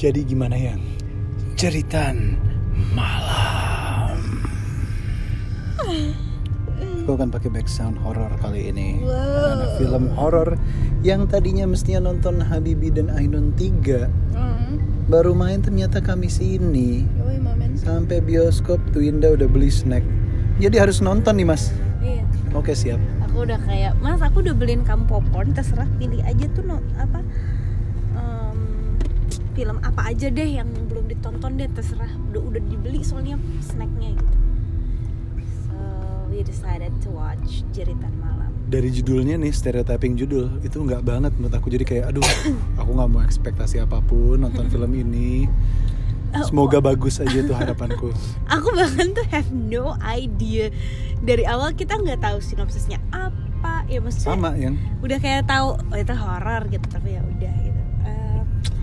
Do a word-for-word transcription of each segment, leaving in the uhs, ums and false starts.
Jadi gimana ya? Jeritan Malam. Aku akan pakai background horror kali ini. Wow. Karena film horror yang tadinya mestinya nonton Habibi dan Ainun tiga. Mm. Baru main ternyata kami sini. Yoi, sampai bioskop Twinda udah beli snack. Jadi harus nonton nih, Mas. Iya. Oke, siap. Aku udah kayak, Mas, aku udah beliin kamu popcorn, terserah pilih aja tuh no, apa? Film apa aja deh yang belum ditonton deh, terserah, udah udah dibeli soalnya snacknya gitu. So we decided to watch Jeritan Malam. Dari judulnya nih, stereotyping judul itu nggak banget menurut aku, jadi kayak aduh aku nggak mau ekspektasi apapun nonton film ini. Semoga oh, oh. bagus aja tuh harapanku. Aku bahkan tuh have no idea, dari awal kita nggak tahu sinopsisnya apa ya, maksudnya sama yang udah kayak tahu oh, itu horror gitu, tapi ya udah gitu.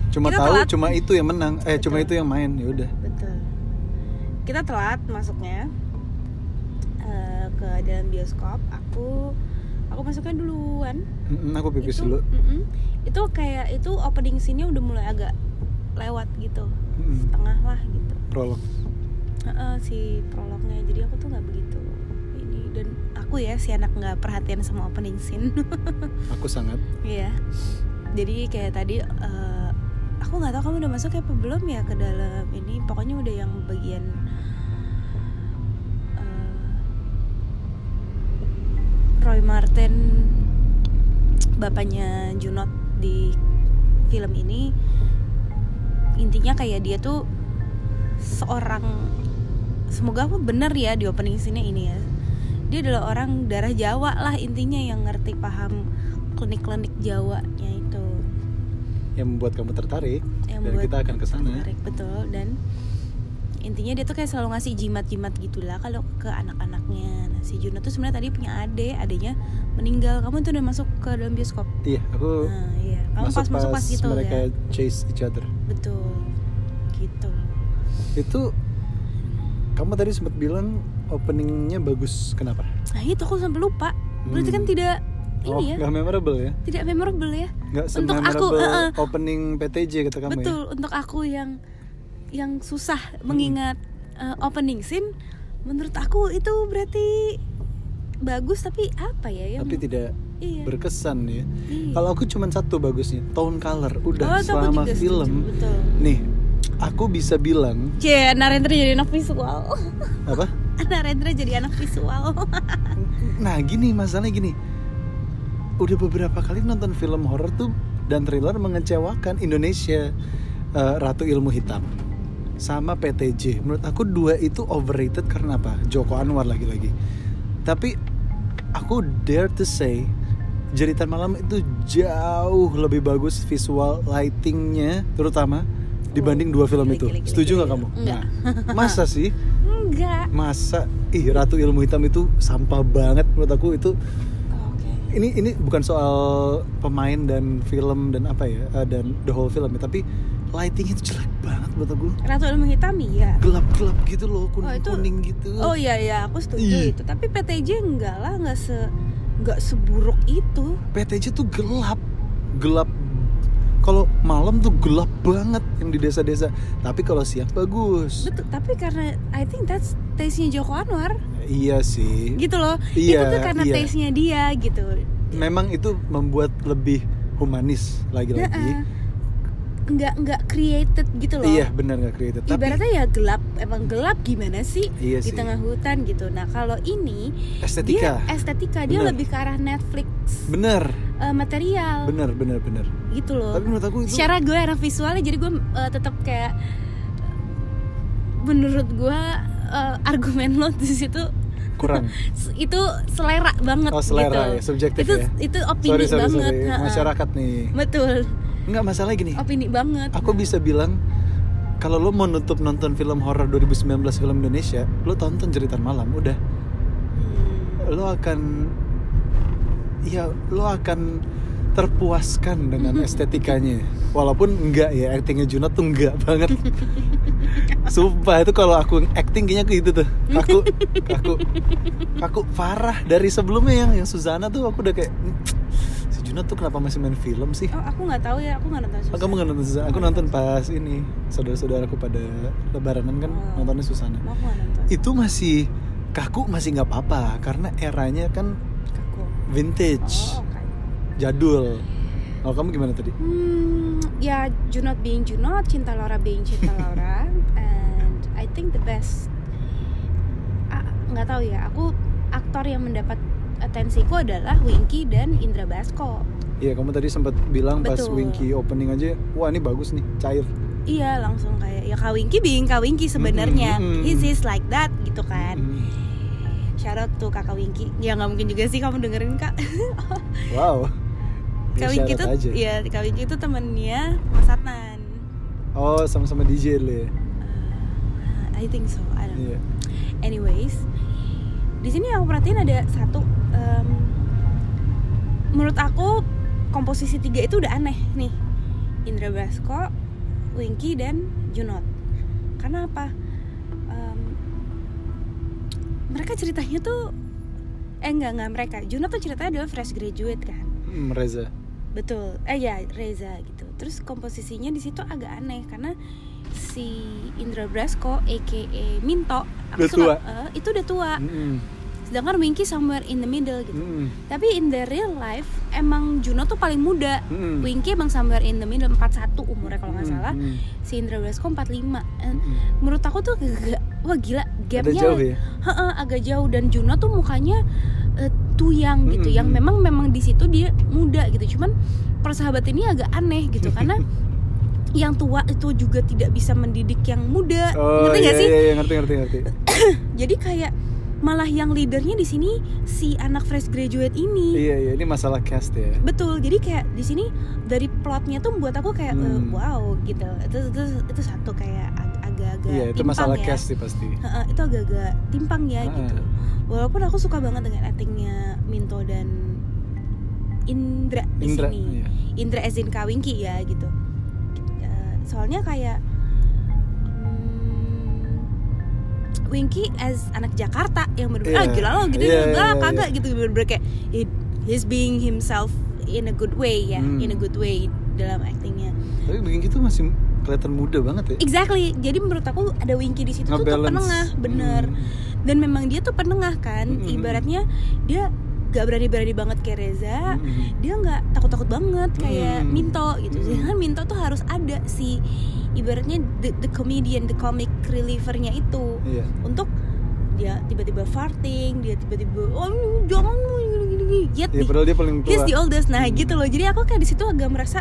Cuma kita tahu telat. Cuma itu yang menang, eh betul. Cuma itu yang main, ya udah. Betul. Kita telat masuknya uh, ke dalam bioskop. Aku aku masuknya duluan. Mm-mm, aku pipis itu, dulu. Mm-mm, itu kayak itu opening scene-nya udah mulai agak lewat gitu, mm-mm. setengah lah gitu. Prolog. Uh-uh, si prolognya. Jadi aku tuh nggak begitu ini, dan aku ya si anak nggak perhatian sama opening scene. Aku sangat. Iya. Yeah. Jadi kayak tadi. Uh, Aku nggak tahu kamu udah masuk apa belum ya ke dalam ini. Pokoknya udah yang bagian uh, Roy Martin, bapaknya Junot di film ini. Intinya kayak dia tuh seorang, semoga aku benar ya di opening scene-nya ini ya, dia adalah orang darah Jawa lah intinya, yang ngerti paham klenik-klenik Jawanya itu. Yang membuat kamu tertarik, yang dan kita akan kesana. Tertarik, betul. Dan intinya dia tuh kayak selalu ngasih jimat-jimat gitulah kalau ke anak-anaknya. Nah, si Junot tuh sebenarnya tadi punya adik, adiknya meninggal. Kamu tuh udah masuk ke dalam bioskop. Iya, aku. Nah, iya. Kamu masuk pas, masuk pas, pas gitu ya. Mereka chase each other. Betul. Gitu. Itu kamu tadi sempat bilang openingnya bagus, kenapa? Nah itu aku sampai lupa. Berarti hmm. kan tidak. Oh, ini ya. Gak memorable ya? Tidak memorable ya. Gak se-memorable uh, opening P T J kata kamu. Betul, ya? Untuk aku yang yang susah hmm. mengingat uh, opening scene, menurut aku itu berarti bagus, tapi apa ya? Yang tapi tidak iya. berkesan ya. Iya. Kalau aku cuma satu bagusnya, tone color udah oh, selama film. Setuju, betul. Nih, aku bisa bilang. Cie, Narendra jadi anak visual. Apa? Narendra jadi anak visual. Nah, gini masalahnya gini. Udah beberapa kali nonton film horor tuh dan thriller mengecewakan Indonesia, uh, Ratu Ilmu Hitam sama P T J. Menurut aku dua itu overrated karena apa? Joko Anwar lagi-lagi. Tapi aku dare to say Jeritan Malam itu jauh lebih bagus visual lightingnya terutama dibanding dua film itu. Setuju gak kamu? Enggak. Nah, masa sih? Enggak. Masa? Ih, Ratu Ilmu Hitam itu sampah banget menurut aku itu. Ini ini bukan soal pemain dan film dan apa ya, dan the whole film, tapi lightingnya itu jelek banget buat aku. Ratu Ilmu Hitam ya. Gelap-gelap gitu loh, kuning-kuning oh, gitu. Oh iya iya, aku setuju Iyi. itu. Tapi P T J enggak lah, enggak se enggak seburuk itu. P T J tuh gelap. Gelap. Kalau malam tuh gelap banget yang di desa-desa. Tapi kalau siang bagus. Betul, tapi karena I think that's taste-nya Joko Anwar. Iya sih. Gitu loh. Iya, itu tuh karena iya. taste-nya dia gitu. Memang itu membuat lebih humanis lagi-lagi. Nah, uh, enggak enggak created gitu loh. Iya, benar enggak created. Ibaratnya tapi, ya gelap, emang gelap gimana sih iya di sih. tengah hutan gitu. Nah, kalau ini estetika. Dia estetika bener. Dia lebih ke arah Netflix. Bener. Uh, material. Bener, bener, bener. Gitu loh. Tapi menurut aku itu secara gue anak visualnya, jadi gue uh, tetap kayak menurut gue Uh, argumen lo di situ kurang. Itu selera banget. Oh, selera gitu. Ya, subjektif itu, ya. Itu opini sorry, sorry, banget. Sorry. Masyarakat nih. Betul. Enggak masalah gini. Opini banget. Aku nah. bisa bilang kalau lo mau nutup nonton film horor dua ribu sembilan belas film Indonesia, lo tonton Jeritan Malam udah. Hmm. Lo akan ya lo akan terpuaskan dengan estetikanya. Walaupun enggak ya, actingnya Junot tuh enggak banget. Sumpah itu kalau aku acting kayaknya gitu tuh. Aku aku aku parah dari sebelumnya yang yang Suzana tuh aku udah kayak si Junot tuh kenapa masih main film sih? Oh, aku nggak tahu ya, aku nggak nonton. Susana. Kamu nggak nonton Susana? Aku nonton pas ini saudara-saudaraku pada Lebaranan kan oh, nontonnya Susana. Mau nonton. Itu masih kaku, masih nggak apa-apa karena eranya kan kaku. Vintage, oh, okay. Jadul. Kalau oh, kamu gimana tadi? Hmm, ya Junot being Junot, Cinta Laura being Cinta Laura, and I think the best. Nggak tahu ya, aku aktor yang mendapat atensiku adalah Winky dan Indra Brasco. Iya, kamu tadi sempat bilang betul. Pas Winky opening aja, wah ini bagus nih, cair. Iya, langsung kayak ya Kak Winky being Kak Winky sebenarnya. Mm-hmm. Is is like that gitu kan. Mm-hmm. Shout out tuh Kakak Winky. Ya nggak mungkin juga sih kamu dengerin, Kak. Wow. Kak Winky itu ya, Kak Winky itu temannya Mas Atnan. Oh, sama-sama D J loh ya. Uh, I think so. I don't know. Yeah. Anyways, di sini aku perhatiin ada satu um, menurut aku komposisi tiga itu udah aneh nih, Indra Brasco, Winky dan Junot. Karena apa? Um, mereka ceritanya tuh eh enggak enggak mereka. Junot tuh ceritanya adalah fresh graduate kan. Hmm, Reza. Betul. Eh ya Reza gitu. Terus komposisinya di situ agak aneh karena si Indra Brasco aka Minto aku udah suka, tua. Uh, itu udah tua mm-hmm. Sedangkan Winky somewhere in the middle gitu mm-hmm. Tapi in the real life emang Junot tuh paling muda mm-hmm. Winky emang somewhere in the middle, empat puluh satu umurnya kalau gak salah mm-hmm. Si Indra Brasco empat puluh lima mm-hmm. Menurut aku tuh gak, wah gila gapnya agak jauh, ya? uh, agak jauh. Dan Junot tuh mukanya uh, tuyang gitu mm-hmm. Yang memang memang di situ dia muda gitu. Cuman persahabatannya agak aneh gitu karena yang tua itu juga tidak bisa mendidik yang muda, oh, ngerti nggak iya, sih? Iya, iya, ngerti, ngerti, ngerti. Jadi kayak malah yang leadernya di sini si anak fresh graduate ini. Iya, iya, ini masalah cast ya. Betul, jadi kayak di sini dari plotnya tuh buat aku kayak hmm. uh, wow gitu. Itu, itu, itu satu kayak agak-agak. Iya, itu timpang masalah ya. Cast sih pasti. Uh, itu agak-agak timpang ya ah. Gitu. Walaupun aku suka banget dengan actingnya Minto dan Indra di Indra, sini. Iya. Indra Ezin Kawinki ya gitu. Soalnya kayak hmm, Winky as anak Jakarta yang bener-bener yeah. Ah gila lo gitu yeah, yeah, kagak yeah. Gitu bener-bener kayak he, he's being himself in a good way ya hmm. In a good way dalam actingnya. Tapi Winky tuh masih kelihatan muda banget ya. Exactly. Jadi menurut aku ada Winky di situ tuh, tuh penengah bener hmm. Dan memang dia tuh penengah kan hmm. Ibaratnya dia gak berani-berani banget kayak Reza mm-hmm. Dia gak takut-takut banget kayak mm-hmm. Minto gitu. Jangan mm-hmm. Minto tuh harus ada si ibaratnya the, the comedian, the comic relievernya itu yeah. Untuk dia tiba-tiba farting, dia tiba-tiba oh jangan gini-gini ya, padahal dia paling tua. He's the oldest. Nah mm-hmm. gitu loh. Jadi aku kayak di situ agak merasa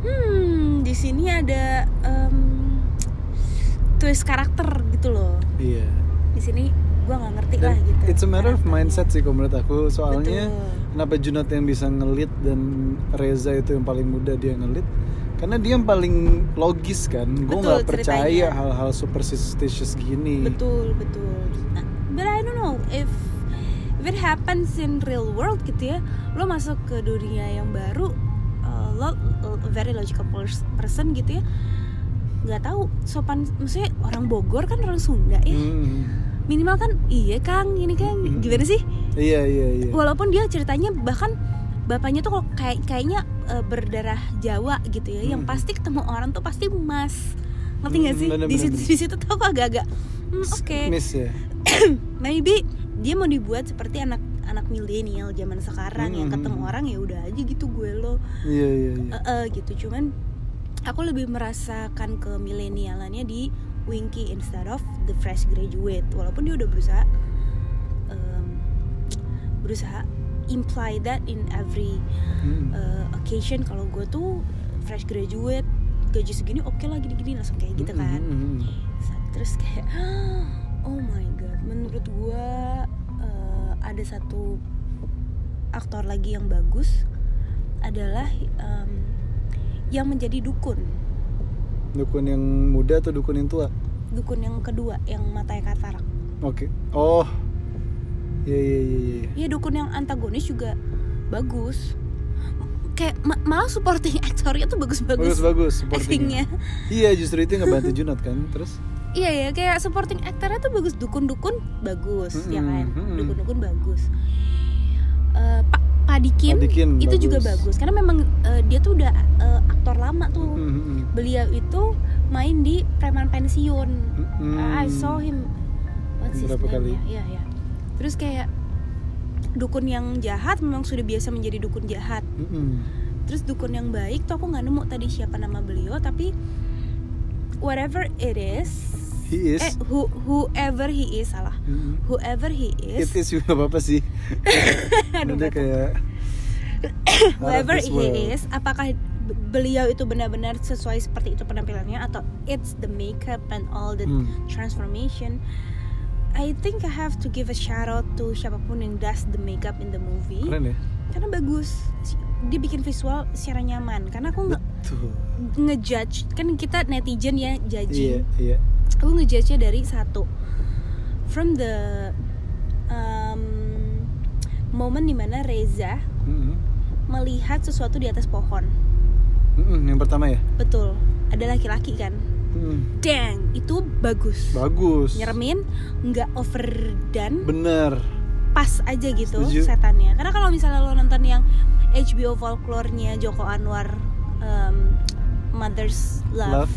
hmm di sini ada um, twist karakter gitu loh iya yeah. Di sini gua nggak ngerti dan lah gitu. It's a matter of mindset sih menurut aku. Soalnya betul. Kenapa Junot yang bisa ngelit dan Reza itu yang paling muda dia ngelit? Karena dia yang paling logis kan. Gua nggak percaya ceritanya. Hal-hal superstitious gini. Betul betul. But I don't know if if it happens in real world gitu ya. Lo masuk ke dunia yang baru, uh, lo a very logical person gitu ya. Nggak tahu sopan. Maksudnya orang Bogor kan orang Sunda ya. Hmm. Minimal kan, iya Kang, ini Kang, gimana sih? Iya, iya, iya. Walaupun dia ceritanya bahkan bapaknya tuh kalau kayak kayaknya e, berdarah Jawa gitu ya, hmm. Yang pasti ketemu orang tuh pasti mas, ngerti nggak sih? Di situ, di situ tuh aku agak-agak, hmm, oke. Okay. Miss ya. Maybe dia mau dibuat seperti anak anak milenial zaman sekarang hmm. Yang ketemu orang ya udah aja gitu gue lo. Iya, iya. iya. E-e, gitu, cuman aku lebih merasakan ke milenialannya di Winky instead of the fresh graduate. Walaupun dia udah berusaha um, berusaha imply that in every hmm. uh, occasion kalau gue tuh fresh graduate gaji segini oke okay lah gini-gini langsung kayak gitu kan hmm. Terus kayak oh my god menurut gue uh, ada satu aktor lagi yang bagus adalah um, yang menjadi dukun. Dukun yang muda atau dukun yang tua? Dukun yang kedua, yang matanya katarak. Oke. Okay. Oh. Iya iya iya iya. Iya dukun yang antagonis juga bagus. Kayak ma- malah supporting aktornya tuh bagus-bagus. Bagus-bagus supportingnya. Iya justru itu ngebantu Junot kan. Terus? Iya ya kayak supporting aktornya tuh bagus, dukun-dukun bagus, mm-hmm. Ya kan? Mm-hmm. Dukun-dukun bagus. Uh, Pak Madikin, Madikin itu bagus. Juga bagus karena memang uh, dia tuh udah uh, aktor lama tuh. Mm-hmm. Beliau itu main di preman pensiun. Mm-hmm. uh, I saw him what's his name? Ya, ya, ya. Terus kayak dukun yang jahat memang sudah biasa menjadi dukun jahat. Mm-hmm. Terus dukun yang baik tuh aku nggak nemu tadi siapa nama beliau, tapi whatever it is, he is. Eh, who, whoever he is salah. Mm-hmm. Whoever he is. It is juga apa sih? Aduh, dia kayak whoever he is, apakah beliau itu benar-benar sesuai seperti itu penampilannya atau it's the makeup and all the mm. transformation. I think I have to give a shout out to siapapun yang does the makeup in the movie. Keren ya? Karena bagus, dia bikin visual secara nyaman. Karena aku nge- ngejudge, kan kita netizen ya judging. Iya, iya. Aku ngejudge-nya dari satu, from the um, moment dimana Reza mm-hmm. melihat sesuatu di atas pohon. Mm-hmm, yang pertama ya? Betul, ada laki-laki kan. Hmm. Dang, itu bagus. Bagus. Nyeremin, nggak overdone. Bener. Pas aja gitu. Setuju. Setannya. Karena kalau misalnya lo nonton yang H B O folklore-nya Joko Anwar, um, Mother's Love, Love,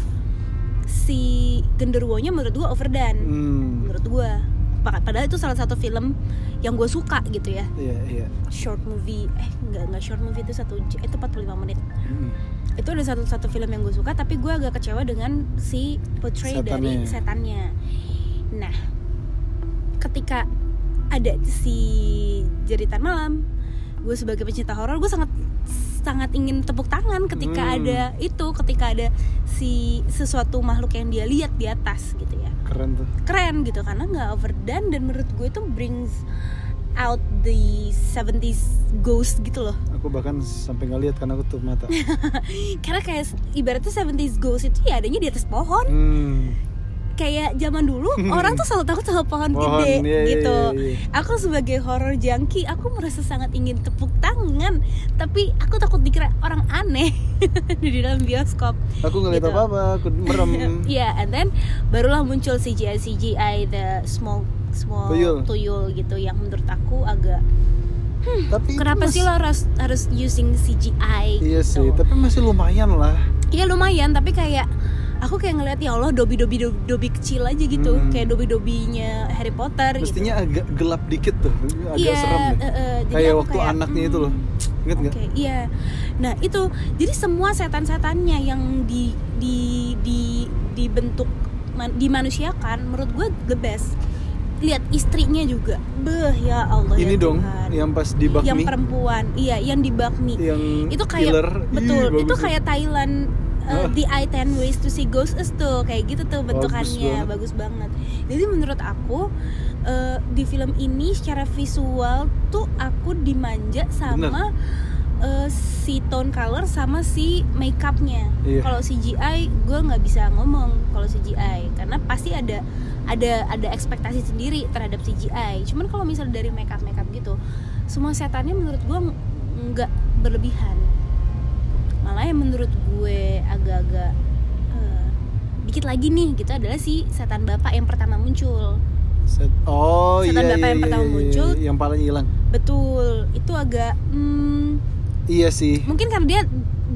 si genderuwonya menurut gue overdone. Hmm. Menurut gue. Padahal itu salah satu film yang gue suka gitu ya. Iya, yeah, iya. Yeah. Short movie, eh nggak nggak short movie itu satu, itu empat puluh lima menit. Hmm. Itu ada satu-satu film yang gue suka, tapi gue agak kecewa dengan si portray dari setannya. Nah, ketika ada si Jeritan Malam, gue sebagai pencinta horor, gue sangat sangat ingin tepuk tangan ketika hmm. ada itu, ketika ada si sesuatu makhluk yang dia lihat di atas gitu ya. Keren tuh. Keren gitu karena nggak overdone dan menurut gue itu brings out the seventies ghost gitu loh. Aku bahkan sampai nggak lihat karena aku tutup mata. Karena kayak ibaratnya seventies ghost itu ya adanya di atas pohon. Hmm. Kayak zaman dulu orang tuh selalu takut sama pohon, pohon gede yeah, gitu. Yeah, yeah. Aku sebagai horror junkie, aku merasa sangat ingin tepuk tangan, tapi aku takut dikira orang aneh di dalam bioskop. Aku nggak lihat gitu. Apa-apa, aku merem. Ya, yeah, and then barulah muncul C G I C G I the small small tuyul. tuyul gitu yang menurut aku agak hmm, tapi kenapa mas... sih lo harus harus using C G I iya gitu. Sih tapi masih lumayan lah iya lumayan tapi kayak aku kayak ngeliat ya Allah dobi-dobi dobi kecil aja gitu hmm. kayak dobi-dobinya Harry Potter mestinya gitu. Agak gelap dikit tuh agak yeah, serem deh uh, uh, kayak waktu kayak, anaknya hmm, itu loh inget nggak okay, iya yeah. Nah itu jadi semua setan-setannya yang di di di dibentuk dimanusiakan menurut gue the best. Lihat istrinya juga, beh ya Allah. Ini ya dong, Tuhan. Yang pas dibakmi. Yang perempuan, iya, yang dibakmi. Yang itu kayak killer. Betul, ih, itu kayak Thailand uh, The I Ten Ways to See Ghosts tuh, kayak gitu tuh bentukannya, bagus banget. Bagus banget. Jadi menurut aku uh, di film ini secara visual tuh aku dimanja sama uh, si tone color sama si makeupnya. Iya. Kalau C G I gue nggak bisa ngomong kalau C G I karena pasti ada. Ada ada ekspektasi sendiri terhadap C G I. Cuman kalau misal dari makeup makeup gitu, semua setannya menurut gue nggak berlebihan. Malah yang menurut gue agak-agak uh, dikit lagi nih gitu adalah si setan bapak yang pertama muncul. Set, oh setan iya, bapak iya, yang iya, pertama iya, muncul. Yang palanya hilang. Betul, itu agak. Hmm, iya sih. Mungkin karena dia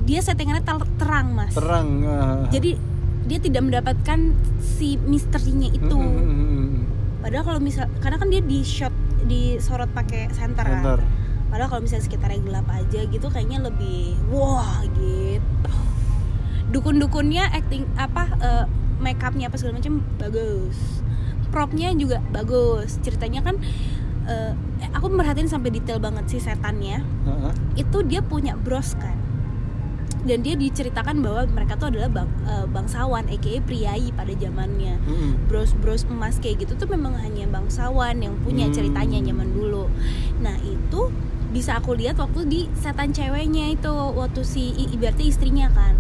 dia settingannya terang mas. Terang. Uh. Jadi dia tidak mendapatkan si misterinya itu. Mm-hmm. Padahal kalau misal karena kan dia di shot disorot pakai senter. Kan? Padahal kalau misalnya sekitarnya gelap aja gitu kayaknya lebih wah gitu. Dukun-dukunnya acting apa uh, makeupnya apa segala macam bagus. Propnya juga bagus. Ceritanya kan uh, aku merhatiin sampai detail banget sih setannya. Uh-huh. Itu dia punya bros kan. Dan dia diceritakan bahwa mereka tuh adalah bang, uh, bangsawan aka priai pada zamannya. Mm-hmm. Bros-bros emas kayak gitu tuh memang hanya bangsawan yang punya mm. ceritanya zaman dulu. Nah, itu bisa aku lihat waktu di setan ceweknya itu, waktu si ibaratnya istrinya kan.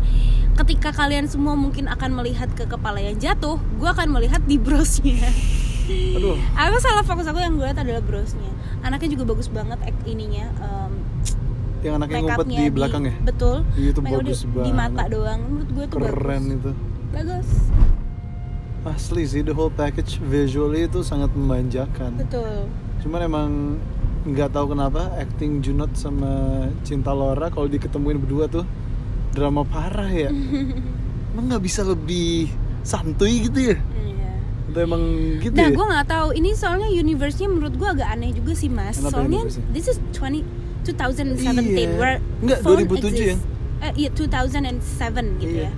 Ketika kalian semua mungkin akan melihat ke kepala yang jatuh, gue akan melihat di brosnya. Aduh. Aku salah fokus aku yang gue lihat adalah brosnya. Anaknya juga bagus banget act ininya. Um, yang anaknya ngumpet di belakang di, ya? Betul. Itu bagus di, banget. Di mata doang. Menurut gue tuh bagus. Keren itu. Bagus. Asli sih, the whole package visually itu sangat memanjakan. Betul. Cuman emang nggak tahu kenapa acting Junot sama Cinta Laura kalau diketemuin berdua tuh drama parah ya. Emang nggak bisa lebih santuy gitu ya? Itu emang gitu. Nah, ya? Gue nggak tahu. Ini soalnya universe-nya menurut gue agak aneh juga sih, Mas. Kenapa soalnya this is twenty, twenty seventeen iya. Where nggak, phone exists. Iya, two thousand seven gitu iya. ya.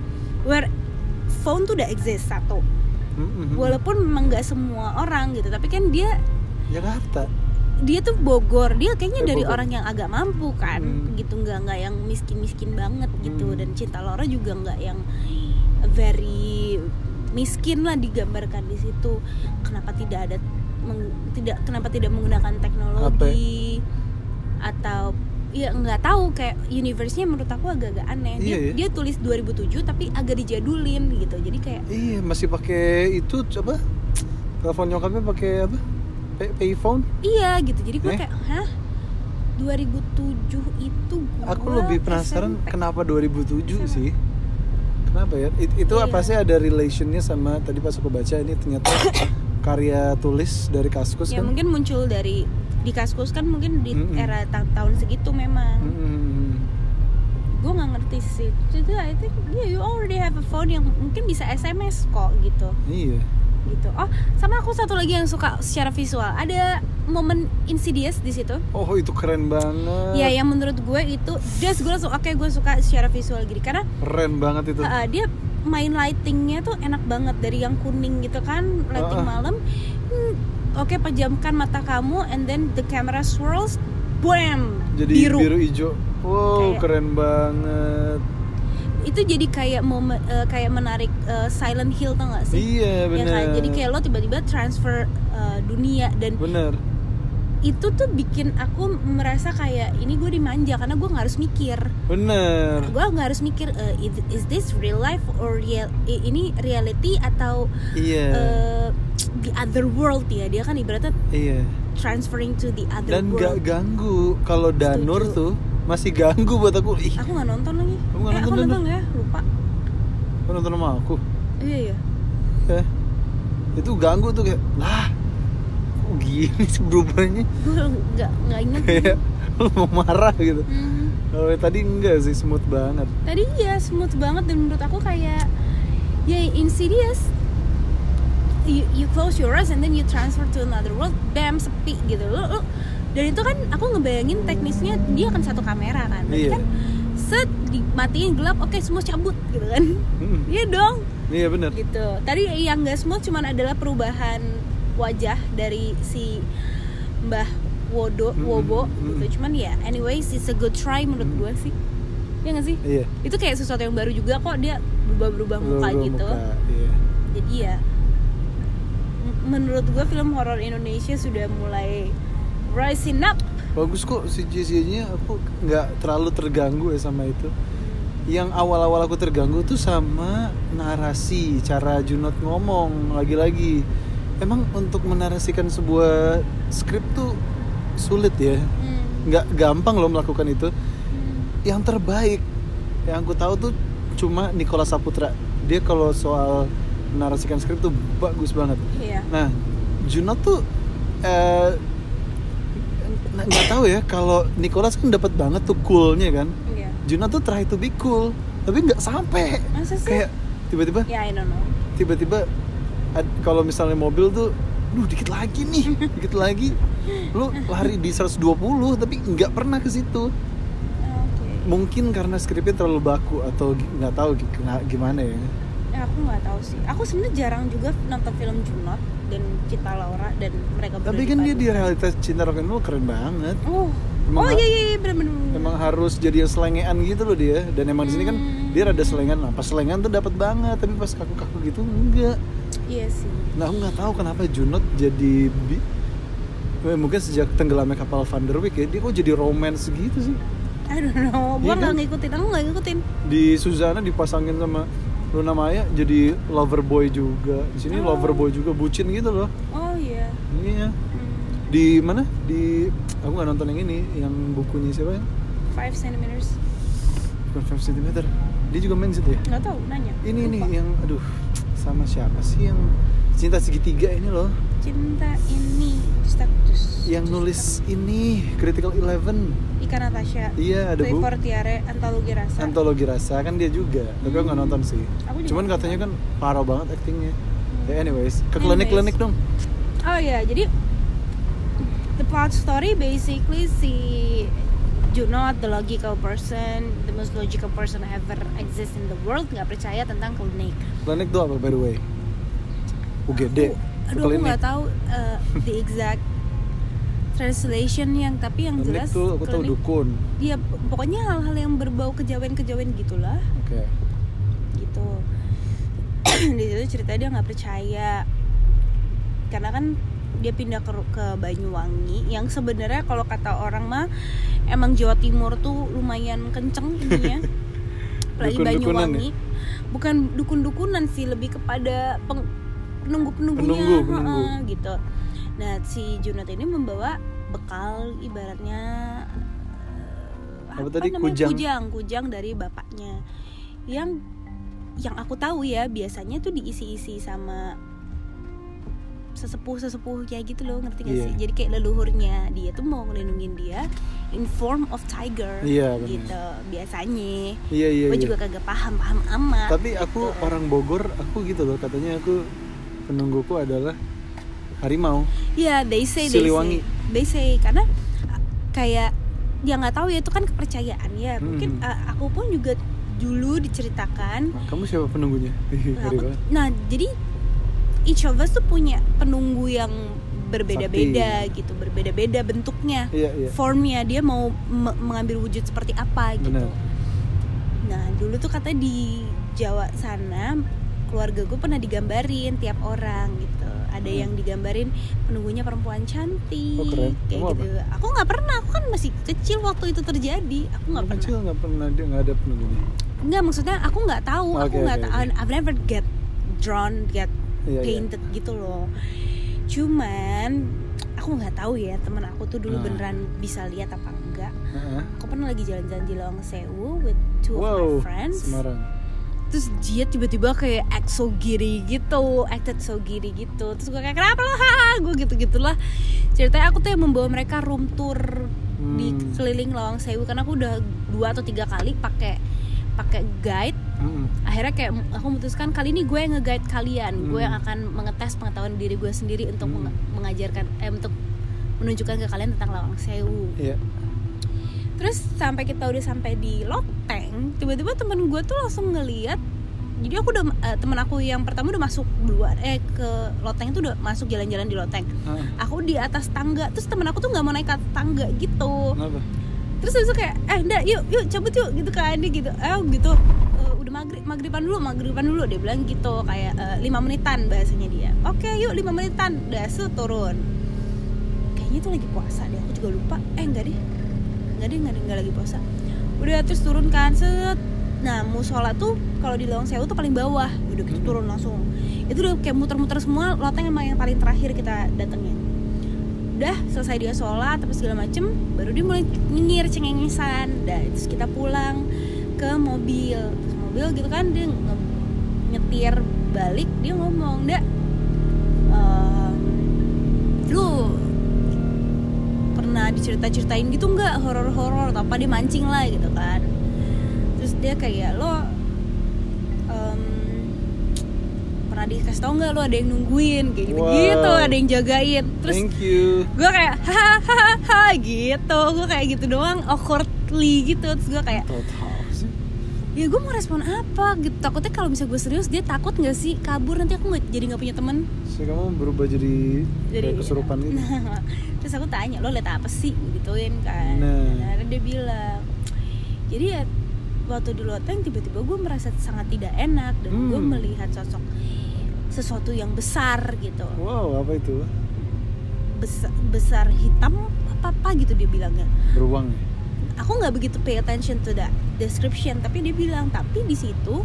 Where phone tuh udah exist satu. Mm-hmm. Walaupun memang nggak semua orang gitu, tapi kan dia Jakarta. Dia tuh Bogor. Dia kayaknya ya, dari Bogor. Orang yang agak mampu kan, hmm. gitu. Nggak nggak yang miskin-miskin banget gitu. Hmm. Dan Cinta Laura juga nggak yang very miskin lah digambarkan di situ. Kenapa tidak ada meng, tidak kenapa tidak menggunakan teknologi apa? Atau ya nggak tahu, kayak universe-nya menurut aku agak-agak aneh. Dia, iya, dia tulis dua ribu tujuh tapi agak dijadulin gitu. Jadi kayak iya masih pakai itu apa? Telepon nyokapnya pakai apa? Payphone? Iya gitu. Jadi gue eh? kayak hah? dua ribu tujuh itu gua aku lebih penasaran S M P. Kenapa dua ribu tujuh S M P. Sih? Kenapa ya? It, itu iya. apa sih ada relationnya sama tadi pas aku baca ini ternyata karya tulis dari Kaskus ya, kan? Ya mungkin muncul dari di Kaskus kan mungkin di mm-hmm. era tahun segitu memang. Mm-hmm. Gue nggak ngerti sih. Jadi I think yeah, you already have a phone yang mungkin bisa S M S kok gitu. Iya. Gitu. Oh sama aku satu lagi yang suka secara visual ada momen Insidious di situ. Oh itu keren banget. Ya yang menurut gue itu just gue langsung oke okay, gue suka secara visual gini karena keren banget itu. Uh, dia main lightingnya tuh enak banget dari yang kuning gitu kan lighting uh. malam. Hmm, oke okay, pejamkan mata kamu and then the camera swirls, bam. Jadi biru biru hijau. Wow kayak, keren banget. Itu jadi kayak momen uh, kayak menarik uh, Silent Hill tau nggak sih? Iya benar. Ya kan? Jadi kayak lo tiba-tiba transfer uh, dunia dan. Bener. Itu tuh bikin aku merasa kayak ini gue dimanja karena gue nggak harus mikir. Bener. Gue nggak harus mikir uh, is, is this real life or real ini reality atau iya. uh, the other world ya dia kan ibaratnya iya. transferring to the other dan world. Dan nggak ganggu kalau Danur Setuju. Tuh masih ganggu buat aku. Ih. Aku nggak nonton lagi. Aku nggak eh, nonton, nonton ya lupa. Aku nonton sama aku. Iya iya. Eh, itu ganggu tuh kayak lah. Oh gini sih berubahnya. Gue nggak nggak ingat. Kayak lu mau marah gitu. Mm-hmm. Kalau tadi enggak sih, smooth banget. Tadi ya smooth banget dan menurut aku kayak ya Insidious. You, you close your eyes and then you transfer to another world. Bam sepi gitu lo. Lo dan itu kan aku ngebayangin teknisnya dia akan satu kamera kan. Berarti iya. kan set dimatiin gelap, oke okay, semua cabut gitu kan. Mm-hmm. Iya dong. Iya benar. Gitu. Tadi yang enggak smooth cuman adalah perubahan wajah dari si Mbah Wodo, mm-hmm. Wobo mm-hmm. gitu. Cuman ya, anyways it's a good try menurut mm-hmm. gue sih. Iya nggak sih? Iya. Itu kayak sesuatu yang baru juga kok dia berubah-berubah muka berubah gitu. Muka, iya. Jadi ya menurut gue film horor Indonesia sudah mulai rising up. Bagus kok C G I-nya, aku nggak terlalu terganggu ya sama itu. Yang awal-awal aku terganggu tuh sama narasi, cara Junot ngomong lagi-lagi. Emang untuk menarasikan sebuah skrip tuh sulit ya, hmm. nggak gampang loh melakukan itu. Hmm. Yang terbaik yang aku tahu tuh cuma Nicholas Saputra. Dia kalau soal menarasikan skrip tuh bagus banget. Iya. Nah, Junot tuh eh, nggak tahu ya kalau Nicholas kan dapat banget tuh coolnya kan. Iya. Junot tuh try to be cool, tapi nggak sampai. Masa sih? Kayak tiba-tiba. Ya, yeah, I don't know. Tiba-tiba. Kalau misalnya mobil tuh, duh dikit lagi nih, dikit lagi. Lu lari di seratus dua puluh tapi nggak pernah ke situ. Okay. Mungkin karena skripnya terlalu baku atau nggak tahu gimana ya. Ya aku nggak tahu sih. Aku sebenarnya jarang juga nonton film Junot dan Cinta Laura dan mereka berdua. Tapi kan dia di realitas cinta rock and roll keren banget. Oh, emang oh iya iya benar-benar. Emang harus jadi yang selengean gitu loh dia. Dan emang hmm. di sini kan dia rada selengean. Nah, pas selengean tuh dapat banget, tapi pas kaku-kaku gitu enggak. Iya sih. Nah, aku nggak tahu kenapa Junot jadi bi- mungkin sejak Tenggelamnya Kapal Vanderwijk ya, dia kok jadi romance gitu sih. I don't know. Gua nggak kan? ngikutin, aku nggak ngikutin. Di Suzana dipasangin sama Luna Maya jadi lover boy juga. Di sini oh. lover boy juga, bucin gitu loh. Oh iya. Iya. Hmm. Di mana? Di aku nggak nonton yang ini, yang bukunya siapa ya? five centimeters. Bukan five centimeters. Dia juga main situ ya? Nggak tahu, nanya. Ini Lupa. Nih yang aduh. Sama siapa sih yang Cinta Segitiga ini loh. Cinta Ini Status. Yang nulis ini Critical Eleven, Ika Natassa. Iya, ada Bu. Twitter Tiare, Antologi Rasa. Antologi Rasa kan dia juga. Tapi hmm. aku nggak nonton sih. Cuman katanya kan parah banget aktingnya. Hmm. Yeah, anyways, ke klenik-klenik dong. Oh ya, yeah. Jadi the plot story basically si Junot, the logical person, the most logical person ever exist in the world, nggak percaya tentang klenik. Klenik itu apa by the way? U G D. Aku, aduh, aku nggak tahu uh, the exact translation yang, tapi yang jelas klenik tuh aku tahu dukun. Iya, pokoknya hal-hal yang berbau kejawen-kejawen gitulah. Oke. Okay. Gitu. Di situ ceritanya dia nggak percaya, karena kan dia pindah ke, ke Banyuwangi yang sebenarnya kalau kata orang mah emang Jawa Timur tuh lumayan kenceng ininya. Apalagi Banyuwangi. Ya? Bukan dukun-dukunan sih, lebih kepada peng, penunggu-penunggunya penunggu, penunggu. Ha, gitu. Nah, si Junot ini membawa bekal ibaratnya apa, apa tadi kujang. kujang, kujang dari bapaknya. Yang yang aku tahu ya, biasanya tuh diisi-isi sama sesepuh-sesepuh kayak gitu loh, ngerti gak yeah. sih? Jadi kayak leluhurnya dia tuh mau ngelindungin dia in form of tiger, yeah, gitu biasanya. Iya yeah, iya. Yeah, gue yeah. juga kagak paham-paham amat. Tapi aku gitu. Orang Bogor, aku gitu loh katanya, aku penungguku adalah harimau. Iya, yeah, they say Siliwangi. They say, they say karena kayak dia nggak tahu ya, itu kan kepercayaan ya. Mungkin mm-hmm. uh, aku pun juga dulu diceritakan. Kamu siapa penunggunya? Nah, aku, nah jadi each of us tuh punya penunggu yang berbeda-beda. Sakti. Gitu, berbeda-beda bentuknya, iya, iya. formnya dia mau me- mengambil wujud seperti apa gitu. Bener. Nah dulu tuh kata di Jawa sana, keluarga gue pernah digambarin tiap orang gitu. Ada hmm. yang digambarin penunggunya perempuan cantik, oh, keren. Kayak Kamu gitu. Apa? Aku nggak pernah, aku kan masih kecil waktu itu terjadi. Aku nggak pernah. Kecil nggak pernah dia nggak ada penunggunya. Nggak, maksudnya aku nggak tahu, okay, aku nggak okay, tahu. Okay. I've never get drawn, get painted yeah, yeah. gitu loh. Cuman aku nggak tahu ya, teman aku tuh dulu uh. beneran bisa lihat apa enggak. Uh-huh. Aku pernah lagi jalan-jalan di Lawang Sewu with two wow, of my friends. Semarang. Terus dia tiba-tiba kayak act so giri gitu, acted so giri gitu. Terus gue kayak kenapa lo? Gue gitu-gitulah. Ceritanya aku tuh yang membawa mereka room tour hmm. di keliling Lawang Sewu, karena aku udah dua atau tiga kali pakai pakai guide. Mm-hmm. Akhirnya kayak aku memutuskan kali ini gue yang nge-guide kalian, mm-hmm. gue yang akan mengetes pengetahuan diri gue sendiri untuk mm-hmm. mengajarkan, eh, untuk menunjukkan ke kalian tentang Lawang Sewu. Yeah. Terus sampai kita udah sampai di loteng, tiba-tiba temen gue tuh langsung ngeliat, jadi aku udah uh, temen aku yang pertama udah masuk duluan, eh ke loteng itu udah masuk jalan-jalan di loteng. Uh. Aku di atas tangga, terus temen aku tuh nggak mau naik ke tangga gitu. Kenapa? Terus habis itu kayak eh ndak yuk yuk cabut yuk gitu kan dia gitu, eh gitu. Magrib, magriban dulu, magriban dulu dia bilang gitu, kayak uh, lima menitan bahasanya dia. Oke, yuk lima menitan, udah su turun. Kayaknya itu lagi puasa deh, aku juga lupa. Eh enggak deh, enggak deh, enggak, deh, enggak lagi puasa. Udah terus turun kan, set. Nah musola tuh kalau di Lawang Sewu tuh paling bawah, udah gitu hmm. turun langsung. Itu udah kayak muter-muter semua, loteng emang yang paling terakhir kita datengin. Udah selesai dia sholat, tapi segala macem, baru dia mulai nyengir cengengesan. Dah terus kita pulang ke mobil. Mobil gitu kan dia nge- nyetir balik, dia ngomong ndak uh, lu pernah dicerita-ceritain gitu nggak horor-horor atau apa, dia mancing lah gitu kan. Terus dia kayak lo um, pernah dikasih tau nggak lo ada yang nungguin kayak gitu, wow. gitu ada yang jagain. Terus gue kayak hahaha gitu, gue kayak gitu doang awkwardly gitu. Terus gue kayak ya gue mau respon apa gitu, takutnya kalau misalnya gue serius dia takut nggak sih kabur, nanti aku nggak, jadi nggak punya teman. Terus kamu berubah jadi, jadi kesurupan gitu. Nah, terus aku tanya lo liat apa sih gituin kan. Nah. Nah dia bilang jadi ya, waktu di loteng tiba-tiba gue merasa sangat tidak enak dan hmm. gue melihat sosok sesuatu yang besar gitu. Wow, apa itu? Besar, besar hitam apa apa gitu dia bilangnya. Beruang. Aku nggak begitu pay attention to the description, tapi dia bilang tapi di situ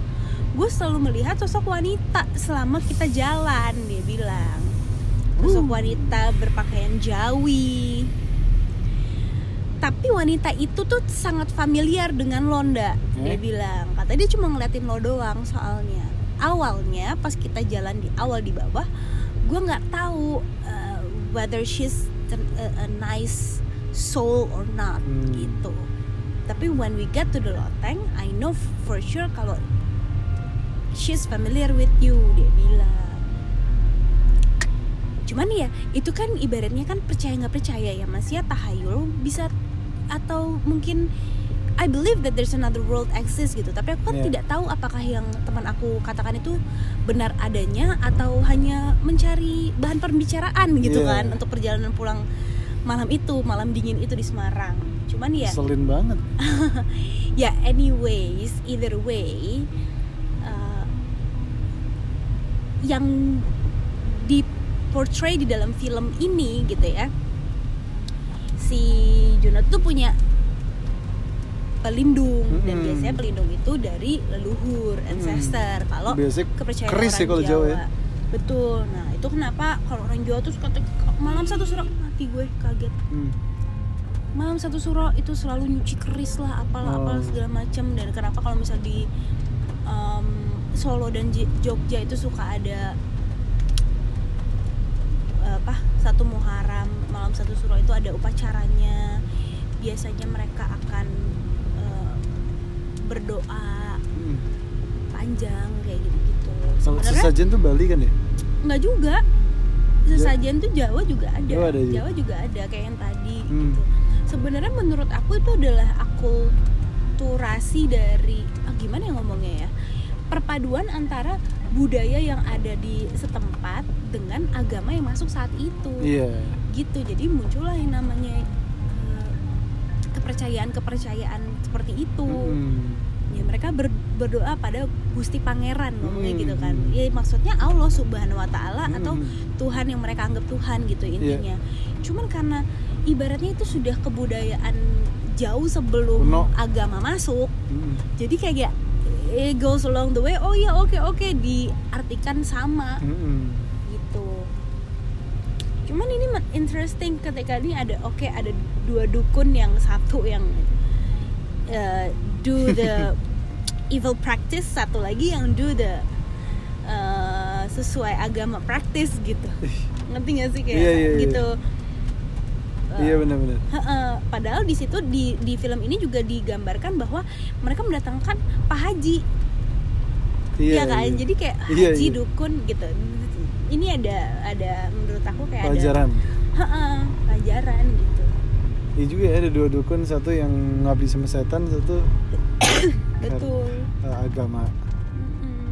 gue selalu melihat sosok wanita selama kita jalan, dia bilang sosok uh. wanita berpakaian Jawi. Tapi wanita itu tuh sangat familiar dengan Londa, eh? Dia bilang katanya dia cuma ngeliatin lo doang soalnya. Awalnya pas kita jalan di awal di bawah, gue nggak tahu. Uh, whether she's a, a nice soul or not, hmm. gitu. Tapi when we get to the loteng, I know for sure kalau she's familiar with you, dia bilang. Cuman ya, itu kan ibaratnya kan percaya nggak percaya ya Mas ya, tahayul bisa atau mungkin I believe that there's another world exists gitu. Tapi aku kan yeah. tidak tahu apakah yang teman aku katakan itu benar adanya atau hanya mencari bahan pembicaraan gitu yeah. kan untuk perjalanan pulang malam itu, malam dingin itu di Semarang. Cuman ya selin banget. Ya yeah, anyways, either way uh, yang di portray di dalam film ini gitu ya, si Junot tuh punya pelindung, mm-hmm. dan biasanya pelindung itu dari leluhur, ancestor, mm-hmm. kalau kepercayaan orang ya, kalau Jawa, Jawa ya. Betul, nah itu kenapa kalau orang Jawa tuh suka malam satu suro, mati gue kaget mm. malam satu suro itu selalu nyuci keris lah, apalah, oh. apalah segala macam. Dan kenapa kalau misal di um, Solo dan Jogja itu suka ada apa satu muharam, malam satu suro itu ada upacaranya. Biasanya mereka akan uh, berdoa hmm. panjang kayak gitu-gitu. Sebenarnya sesajen tuh Bali kan ya? Enggak juga. Sesajen ja- tuh Jawa juga ada. Jawa, ada. Jawa juga ada kayak yang tadi hmm. gitu. Sebenarnya menurut aku itu adalah akulturasi dari ah, gimana ya ngomongnya ya? Perpaduan antara budaya yang ada di setempat dengan agama yang masuk saat itu, yeah. gitu. Jadi muncullah yang namanya uh, kepercayaan-kepercayaan seperti itu. Mm. Ya mereka ber, berdoa pada Gusti Pangeran, namanya mm. gitu kan. Ya maksudnya Allah Subhanahu Wa Taala mm. atau Tuhan yang mereka anggap Tuhan gitu intinya. Yeah. Cuman karena ibaratnya itu sudah kebudayaan jauh sebelum no. agama masuk, mm. jadi kayak ya, it goes along the way. Oh iya, oke okay, oke okay. Diartikan sama mm-hmm. gitu. Cuman ini interesting ketika ini ada oke okay, ada dua dukun yang satu yang uh, do the evil practice, satu lagi yang do the uh, sesuai agama practice gitu. Ngerti gak sih kayak yeah, yeah, gitu? Iya yeah. uh, yeah, benar-benar. Uh, padahal di situ di di film ini juga digambarkan bahwa mereka mendatangkan Pak Haji, iya yeah, kan? Yeah. Jadi kayak Haji yeah, yeah. dukun gitu. Ini ada ada menurut aku kayak pelajaran. Ada uh, pelajaran gitu. Iya juga ya, ada dua dukun, satu yang ngabdi sama setan, satu betul kar- uh, agama. Mm-hmm.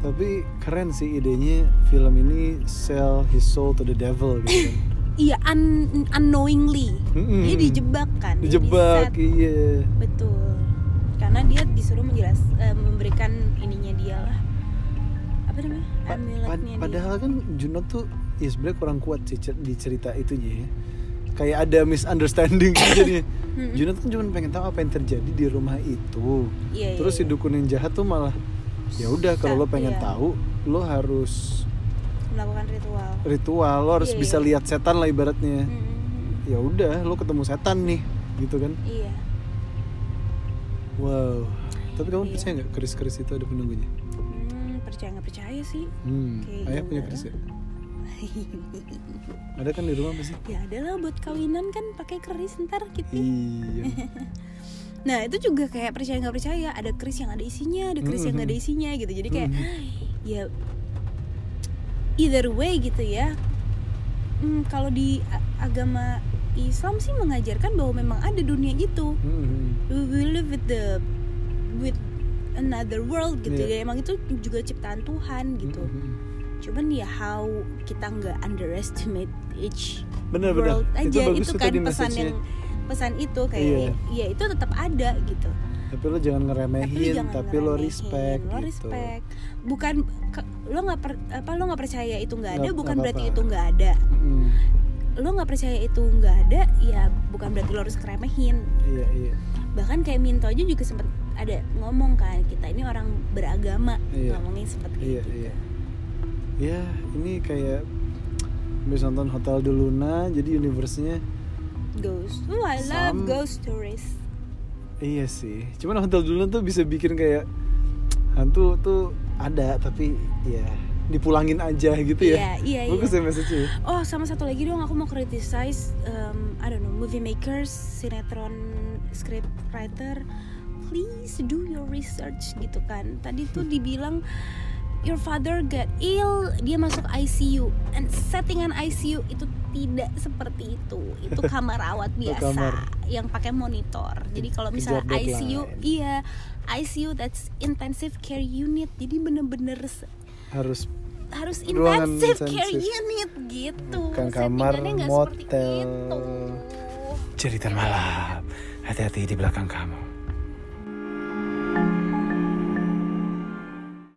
Tapi keren sih idenya, film ini sell his soul to the devil gitu. Iya, un- unknowingly mm-hmm. dia dijebak kan, dia dijebak, iya betul, karena dia disuruh menjelas uh, memberikan ininya dia lah, apa namanya, pa- amuletnya pad- padahal dia. Kan Junot tuh ya sebenarnya kurang kuat sih di cerita itunya ya, kayak ada misunderstanding jadinya. mm-hmm. Junot kan cuma pengen tahu apa yang terjadi di rumah itu, yeah, terus yeah, si dukun yang jahat tuh malah ya udah kalau lo pengen yeah. tahu lo harus melakukan ritual. Ritual lo harus iya, bisa iya. lihat setan lah ibaratnya. Mm-hmm. Ya udah, lo ketemu setan nih, gitu kan? Iya. Wow. Tapi kamu iya. percaya nggak keris-keris itu ada penunggunya? Hmm, percaya nggak percaya sih? Hmm. Kayak ayah punya keris ya? Ada kan di rumah pasti? Ya ada lah, buat kawinan kan pakai keris ntar gitu. Iya. Nah itu juga kayak percaya nggak percaya, ada keris yang ada isinya, ada keris mm-hmm. yang nggak ada isinya gitu. Jadi kayak mm-hmm. ya. Either way gitu ya. Hmm, kalau di agama Islam sih mengajarkan bahwa memang ada dunia itu. Mm-hmm. We live with the with another world gitu yeah. ya. Emang itu juga ciptaan Tuhan gitu. Mm-hmm. Cuman ya how kita nggak underestimate each bener, world bener. Aja itu, itu kan pesan message-nya. Yang pesan itu kayak yeah. ya itu tetap ada gitu. Tapi lo jangan ngeremehin, tapi, jangan tapi ngeremehin, lo respect, lo respect. Gitu. Bukan ke, lo nggak apa lo nggak percaya itu nggak ada, gak, bukan gak berarti itu nggak ada. Mm. Lo nggak percaya itu nggak ada, ya bukan berarti lo harus ngeremehin. Iya iya. Bahkan kayak Minto aja juga sempet ada ngomong kan, kita ini orang beragama, iya. ngomongin sempet kayak iya, gitu. Iya. Ya ini kayak habis nonton Hotel de Luna, jadi universe-nya ghost. Oh I love some... ghost stories. Iya sih, cuman Hotel de Luna tuh bisa bikin kayak hantu tuh ada, tapi ya dipulangin aja gitu ya. Iya, iya, bagus ya message-nya. Oh, sama satu lagi dong, aku mau criticize um, I don't know, movie makers, sinetron script writer, please do your research gitu kan. Tadi tuh dibilang your father got ill, dia masuk I C U, and settingan I C U itu tidak seperti itu. Itu kamar rawat biasa kamar yang pakai monitor. Jadi kalau misalnya I C U, line. iya, I C U that's intensive care unit. Jadi bener-bener harus harus intensive care unit gitu. Bukan kamar motel. Jeritan Malam, hati-hati di belakang kamu.